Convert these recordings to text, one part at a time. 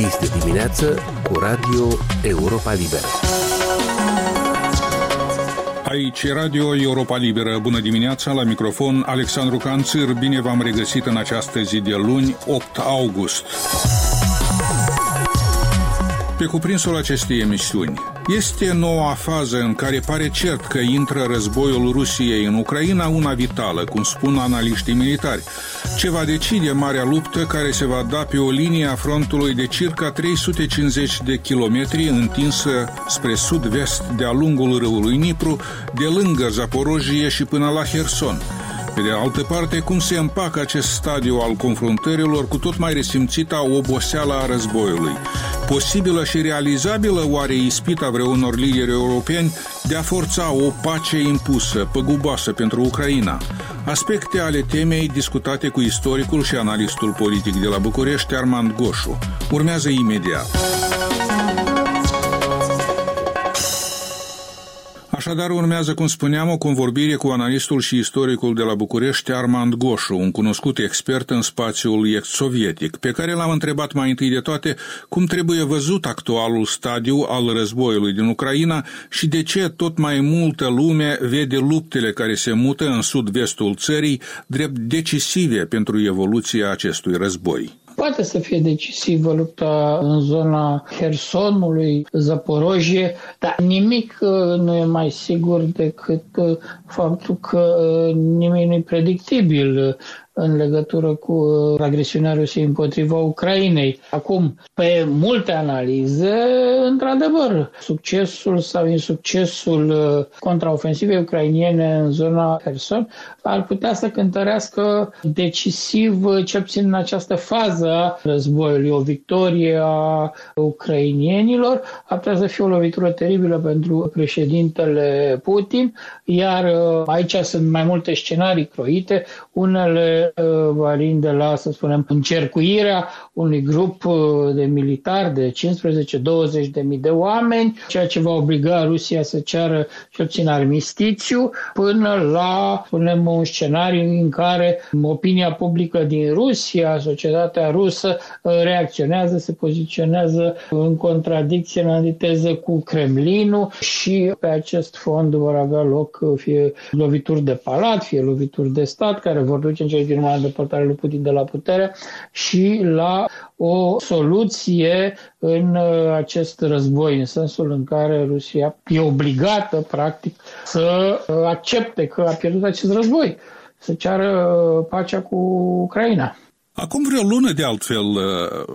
Dis de dimineață cu Radio Europa Libera. Aici Radio Europa Liberă. Bună dimineața, la microfon Alexandru Canțir. Bine v-am regăsit în această zi de luni, 8 august. Pe cuprinsul acestei emisiuni, este noua fază în care pare cert că intră războiul Rusiei în Ucraina una vitală, cum spun analiștii militari, ce va decide marea luptă care se va da pe o linie a frontului de circa 350 de kilometri întinsă spre sud-vest de-a lungul râului Nipru, de lângă Zaporojie și până la Herson. Pe de altă parte, cum se împacă acest stadiu al confruntărilor cu tot mai resimțita oboseală a războiului? Posibilă și realizabilă oare ispita vreunor lideri europeni de a forța o pace impusă, păguboasă pentru Ucraina? Aspecte ale temei discutate cu istoricul și analistul politic de la București, Armand Goșu. Urmează imediat. Așadar, urmează, cum spuneam, o convorbire cu analistul și istoricul de la București, Armand Goșu, un cunoscut expert în spațiul ex-sovietic, pe care l-am întrebat mai întâi de toate cum trebuie văzut actualul stadiu al războiului din Ucraina și de ce tot mai multă lume vede luptele care se mută în sud-vestul țării drept decisive pentru evoluția acestui război. Poate să fie decisivă lupta în zona Hersonului, Zaporojie, dar nimic nu e mai sigur decât faptul că nimic nu e predictibil în legătură cu agresiunea Rusiei împotriva Ucrainei. Acum, pe multe analize, într-adevăr, succesul sau insuccesul contraofensivei ucrainiene în zona Herson ar putea să cântărească decisiv, cel puțin în această fază a războiului, o victorie a ucrainienilor. Ar putea să fie o lovitură teribilă pentru președintele Putin, iar aici sunt mai multe scenarii croite, unele variind de la, să spunem, încercuirea unui grup de militari de 15-20.000 de oameni, ceea ce va obliga Rusia să ceară cel puțin armistițiu, până la, spunem, un scenariu în care opinia publică din Rusia, societatea rusă, reacționează, se poziționează în contradicție, în antiteză cu Kremlinul și pe acest fond vor avea loc fie lovituri de palat, fie lovituri de stat, care vor duce în cele din urmă îndepărtarea lui Putin de la putere și la o soluție în acest război, în sensul în care Rusia e obligată, practic, să accepte că a pierdut acest război, să ceară pacea cu Ucraina. Acum vreo lună, de altfel,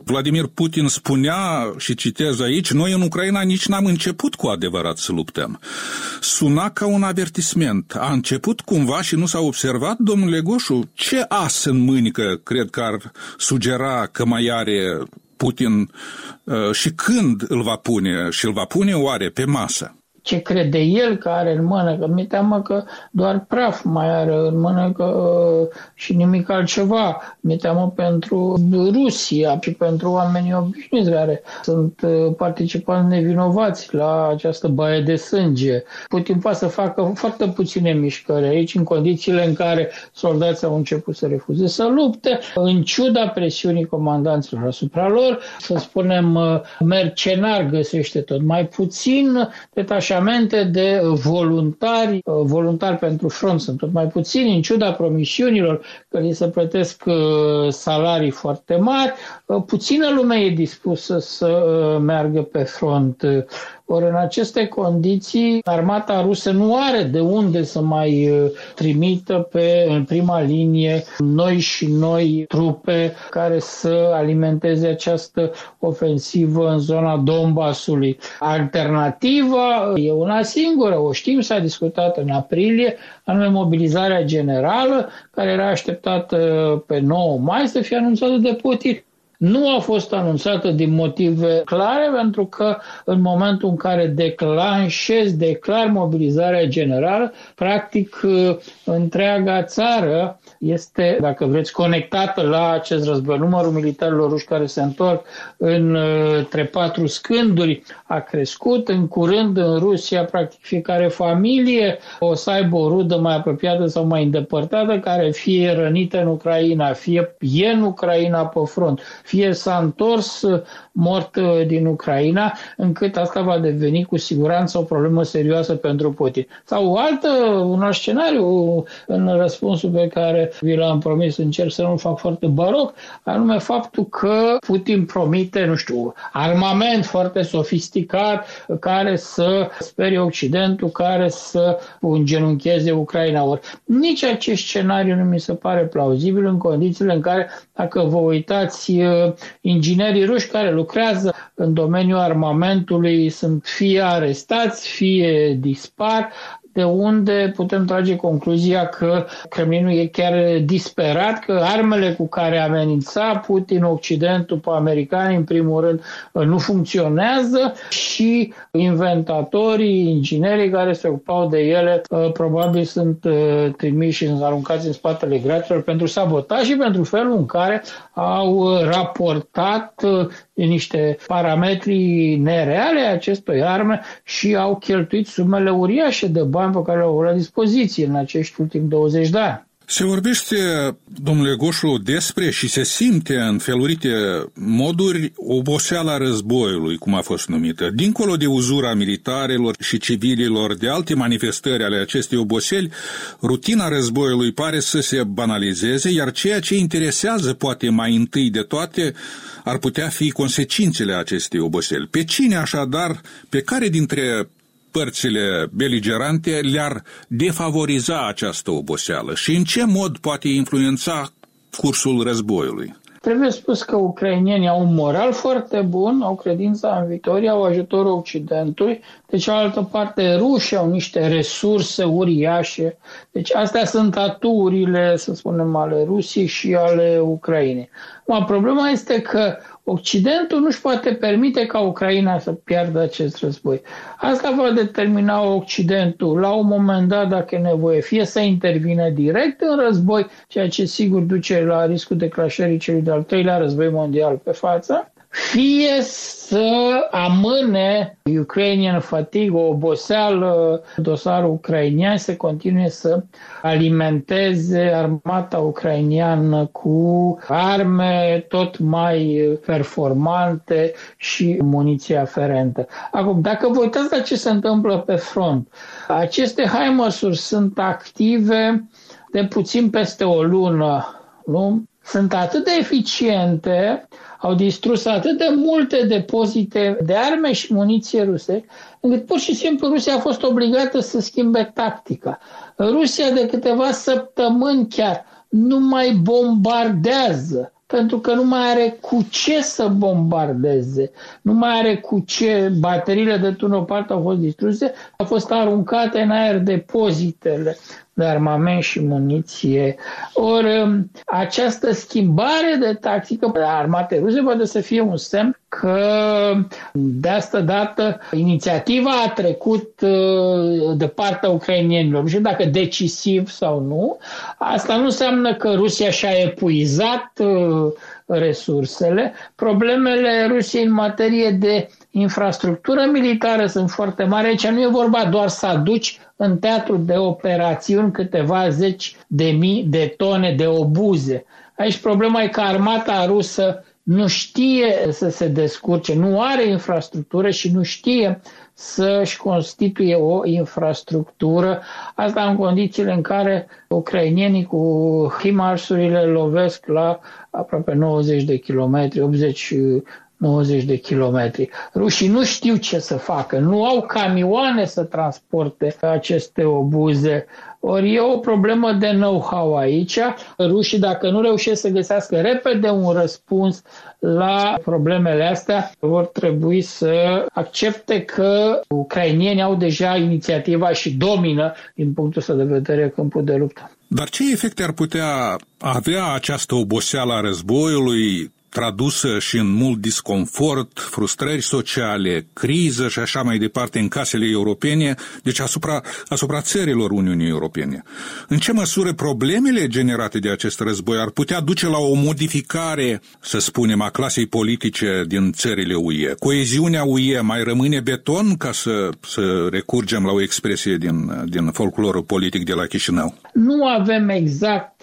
Vladimir Putin spunea, și citez aici, noi în Ucraina nici n-am început cu adevărat să luptăm. Suna ca un avertisment. A început cumva și nu s-a observat, domnule Goșu? Ce as în mânică, cred că ar sugera că mai are Putin și când îl va pune? Și îl va pune oare pe masă? Ce crede el că are în mână, că mi-e teamă că doar praf mai are în mână și nimic altceva. Mi-e teamă pentru Rusia și pentru oamenii obișnuiți care sunt participanți nevinovați la această baie de sânge. Putin poate să facă foarte puține mișcări aici, în condițiile în care soldații au început să refuze să lupte, în ciuda presiunii comandanților asupra lor, să spunem, mercenar găsește tot mai puțin, detașa de voluntari pentru front sunt tot mai puțini, în ciuda promisiunilor că li se plătesc salarii foarte mari, puțină lume e dispusă să meargă pe front. Ori în aceste condiții, armata rusă nu are de unde să mai trimită în prima linie noi trupe care să alimenteze această ofensivă în zona Donbasului. Alternativa e una singură, o știm, s-a discutat în aprilie, anume mobilizarea generală, care era așteptată pe 9 mai să fie anunțată de Putin. Nu a fost anunțată din motive clare, pentru că în momentul în care declar mobilizarea generală, practic întreaga țară este, dacă vreți, conectată la acest război. Numărul militarilor ruși care se întorc între 4 scânduri a crescut. În curând, în Rusia, practic fiecare familie o să aibă o rudă mai apropiată sau mai îndepărtată, care fie e rănită în Ucraina, fie e în Ucraina pe front, fie s-a întors mort din Ucraina, încât asta va deveni cu siguranță o problemă serioasă pentru Putin. Sau un alt scenariu, în răspunsul pe care vi l-am promis, încerc să nu fac foarte baroc, anume faptul că Putin promite, nu știu, armament foarte sofisticat care să sperie Occidentul, care să îngenuncheze Ucraina. Ori nici acest scenariu nu mi se pare plauzibil în condițiile în care, dacă vă uitați, inginerii ruși care lucrează în domeniul armamentului sunt fie arestați, fie dispar, de unde putem trage concluzia că Kremlinul e chiar disperat, că armele cu care amenința Putin Occidentul pe americani, în primul rând, nu funcționează și inventatorii, inginerii care se ocupau de ele, probabil sunt trimiși și aruncați în spatele graților pentru sabotaj și pentru felul în care au raportat niște parametri nereale acestei arme și au cheltuit sumele uriașe de bani pe care le-au la dispoziție în acești ultimi 20 de ani. Se vorbește, domnule Goșu, despre și se simte în felurite moduri oboseala războiului, cum a fost numită. Dincolo de uzura militarelor și civililor, de alte manifestări ale acestei oboseli, rutina războiului pare să se banalizeze, iar ceea ce interesează, poate mai întâi de toate, ar putea fi consecințele acestei oboseli. Pe cine, așadar, pe care dintre părțile beligerante le-ar defavoriza această oboseală și în ce mod poate influența cursul războiului? Trebuie spus că ucrainenii au un moral foarte bun, au credința în victorie, au ajutorul Occidentului. De cealaltă parte, rușii au niște resurse uriașe. Deci astea sunt aturile, să spunem, ale Rusiei și ale Ucrainei. Problema este că Occidentul nu-și poate permite ca Ucraina să piardă acest război. Asta va determina Occidentul la un moment dat, dacă e nevoie, fie să intervină direct în război, ceea ce sigur duce la riscul declanșării celui de-al treilea război mondial pe față, fie să amâne Ukrainian fatigue, o oboseală, dosarul ucrainian, se continue să alimenteze armata ucrainiană cu arme tot mai performante și muniție aferentă. Acum, dacă vă uitați la ce se întâmplă pe front, aceste HIMARS-uri sunt active de puțin peste o lună, nu? Sunt atât de eficiente, au distrus atât de multe depozite de arme și muniție ruse, încât pur și simplu Rusia a fost obligată să schimbe tactica. Rusia de câteva săptămâni chiar nu mai bombardează, pentru că nu mai are cu ce să bombardeze, nu mai are cu ce, bateriile de tunopart au fost distruse, au fost aruncate în aer depozitele de armament și muniție. Ori această schimbare de tactică a armatei ruse poate să fie un semn că de asta dată inițiativa a trecut de partea ucrainienilor. Nu știu dacă decisiv sau nu. Asta nu înseamnă că Rusia și-a epuizat resursele. Problemele Rusiei în materie de infrastructură militară sunt foarte mari. Aici nu e vorba doar să aduci în teatru de operațiuni câteva zeci de mii de tone de obuze. Aici problema e că armata rusă nu știe să se descurce, nu are infrastructură și nu știe să-și constituie o infrastructură. Asta în condițiile în care ucrainienii cu HIMARS-urile lovesc la aproape 90 de kilometri, 90 de kilometri. Rușii nu știu ce să facă, nu au camioane să transporte aceste obuze. Ori e o problemă de know-how aici. Rușii, dacă nu reușesc să găsească repede un răspuns la problemele astea, vor trebui să accepte că ucrainienii au deja inițiativa și domină, din punctul ăsta de vedere, câmpul de luptă. Dar ce efecte ar putea avea această oboseală a războiului, tradusă și în mult disconfort, frustrări sociale, criză și așa mai departe în casele europene, deci asupra țărilor Uniunii Europene? În ce măsură problemele generate de acest război ar putea duce la o modificare, să spunem, a clasei politice din țările UE? Coeziunea UE mai rămâne beton, ca să recurgem la o expresie din folclorul politic de la Chișinău? Nu avem exact,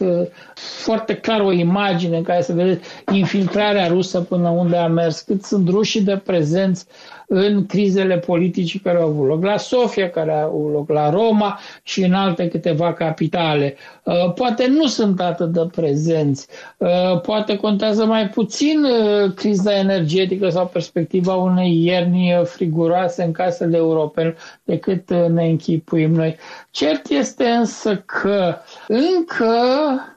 foarte clar o imagine în care să vedeți infiltrarea infiltrarea rusă până unde a mers, cât sunt rușii de prezenți în crizele politice care au avut loc la Sofia, care au avut loc la Roma și în alte câteva capitale. Poate nu sunt atât de prezenți, poate contează mai puțin criza energetică sau perspectiva unei ierni friguroase în casele europene decât ne închipuim noi. Cert este însă că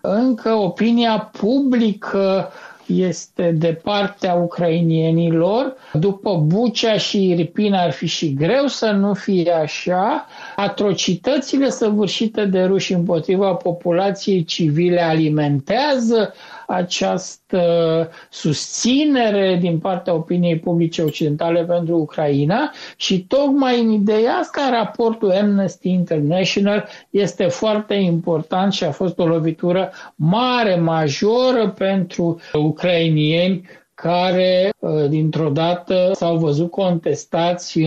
încă opinia publică este de partea ucrainienilor. După Bucea și Irpin ar fi și greu să nu fie așa. Atrocitățile săvârșite de ruși împotriva populației civile alimentează această susținere din partea opiniei publice occidentale pentru Ucraina și tocmai în ideea asta raportul Amnesty International este foarte important și a fost o lovitură mare, majoră pentru ucrainieni care dintr-o dată s-au văzut contestați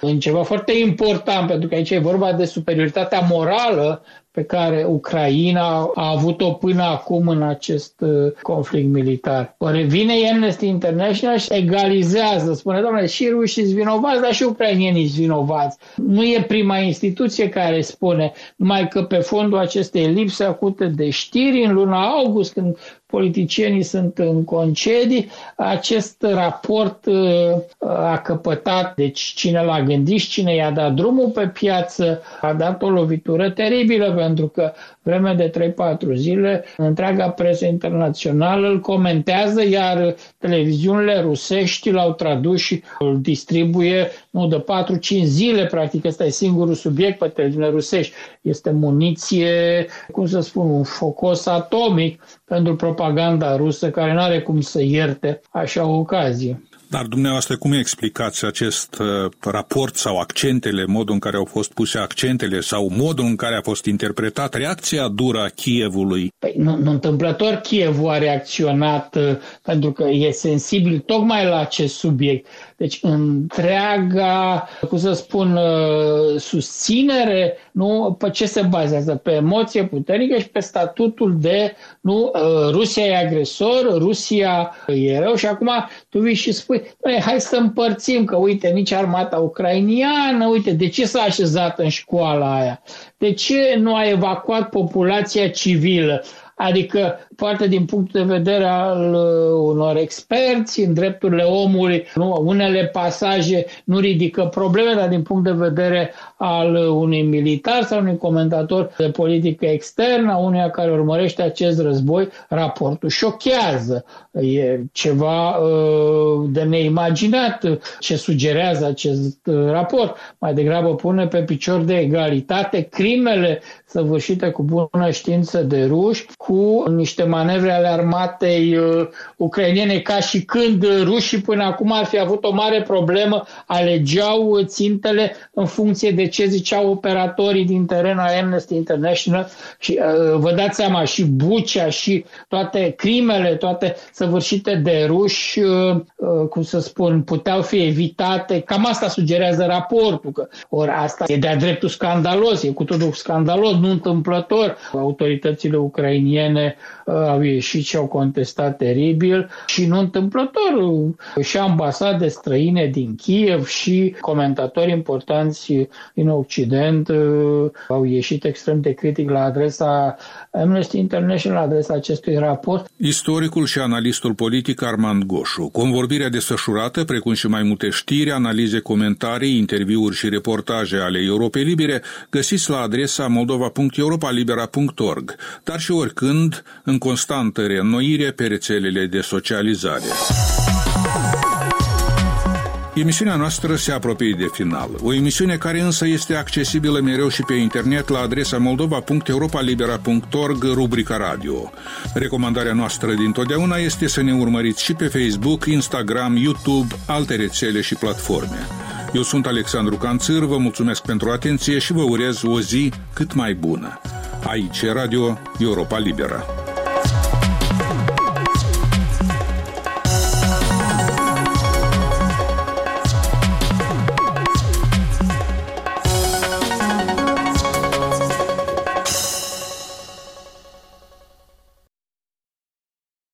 în ceva foarte important, pentru că aici e vorba de superioritatea morală pe care Ucraina a avut-o până acum în acest conflict militar. Revine Amnesty International și egalizează, spune, doamne, și rușii sunt vinovați, dar și ucrainienii sunt vinovați. Nu e prima instituție care spune, numai că pe fondul acestei lipse acute de știri, în luna august, când politicienii sunt în concedii, acest raport a căpătat, deci cine l-a gândit și cine i-a dat drumul pe piață, a dat o lovitură teribilă, pentru că vreme de 3-4 zile întreaga presă internațională îl comentează, iar televiziunile rusești l-au tradus și îl distribuie de 4-5 zile, practic. Ăsta e singurul subiect pe televiziunile rusești. Este muniție, un focos atomic pentru propaganda rusă, care nu are cum să ierte așa o ocazie. Dar dumneavoastră cum explicați acest raport sau accentele, modul în care au fost puse accentele sau modul în care a fost interpretat reacția dură a Kievului? Păi, nu întâmplător Kievul a reacționat pentru că e sensibil tocmai la acest subiect. Deci întreaga, susținere, pe ce se bazează? Pe emoție puternică și pe statutul de Rusia e agresor, Rusia e rău și acum tu vii și spui, hai să împărțim, că uite, nici armata ucrainiană, uite, de ce s-a așezat în școala aia? De ce nu a evacuat populația civilă? Adică, poate din punctul de vedere al unor experți în drepturile omului, unele pasaje nu ridică probleme, dar din punct de vedere al unui militar sau unui comentator de politică externă, unuia care urmărește acest război, raportul șochează. E ceva de neimaginat ce sugerează acest raport. Mai degrabă pune pe picior de egalitate crimele săvârșite cu bună știință de ruși cu niște manevre ale armatei ucrainene, ca și când rușii până acum ar fi avut o mare problemă, alegeau țintele în funcție de ce ziceau operatorii din terenul Amnesty International și vă dați seama, și Bucea și toate crimele, toate săvârșite de ruși, puteau fi evitate. Cam asta sugerează raportul, că ori asta e de-a dreptul scandalos, e cu totul scandalos, nu întâmplător. Autoritățile ucrainiene au ieșit și au contestat teribil și nu întâmplător și ambasade străine din Kiev și comentatori importanți în Occident au ieșit extrem de critic la adresa Amnesty International, la adresa acestui raport. Istoricul și analistul politic Armand Goșu. Convorbirea desfășurată, precum și mai multe știri, analize, comentarii, interviuri și reportaje ale Europei Libere, găsiți la adresa moldova.europalibera.org, dar și oricând, în constantă reînnoire pe rețelele de socializare. Emisiunea noastră se apropie de final. O emisiune care însă este accesibilă mereu și pe internet la adresa moldova.europalibera.org, rubrica radio. Recomandarea noastră dintotdeauna este să ne urmăriți și pe Facebook, Instagram, YouTube, alte rețele și platforme. Eu sunt Alexandru Canțir, vă mulțumesc pentru atenție și vă urez o zi cât mai bună. Aici Radio Europa Libera.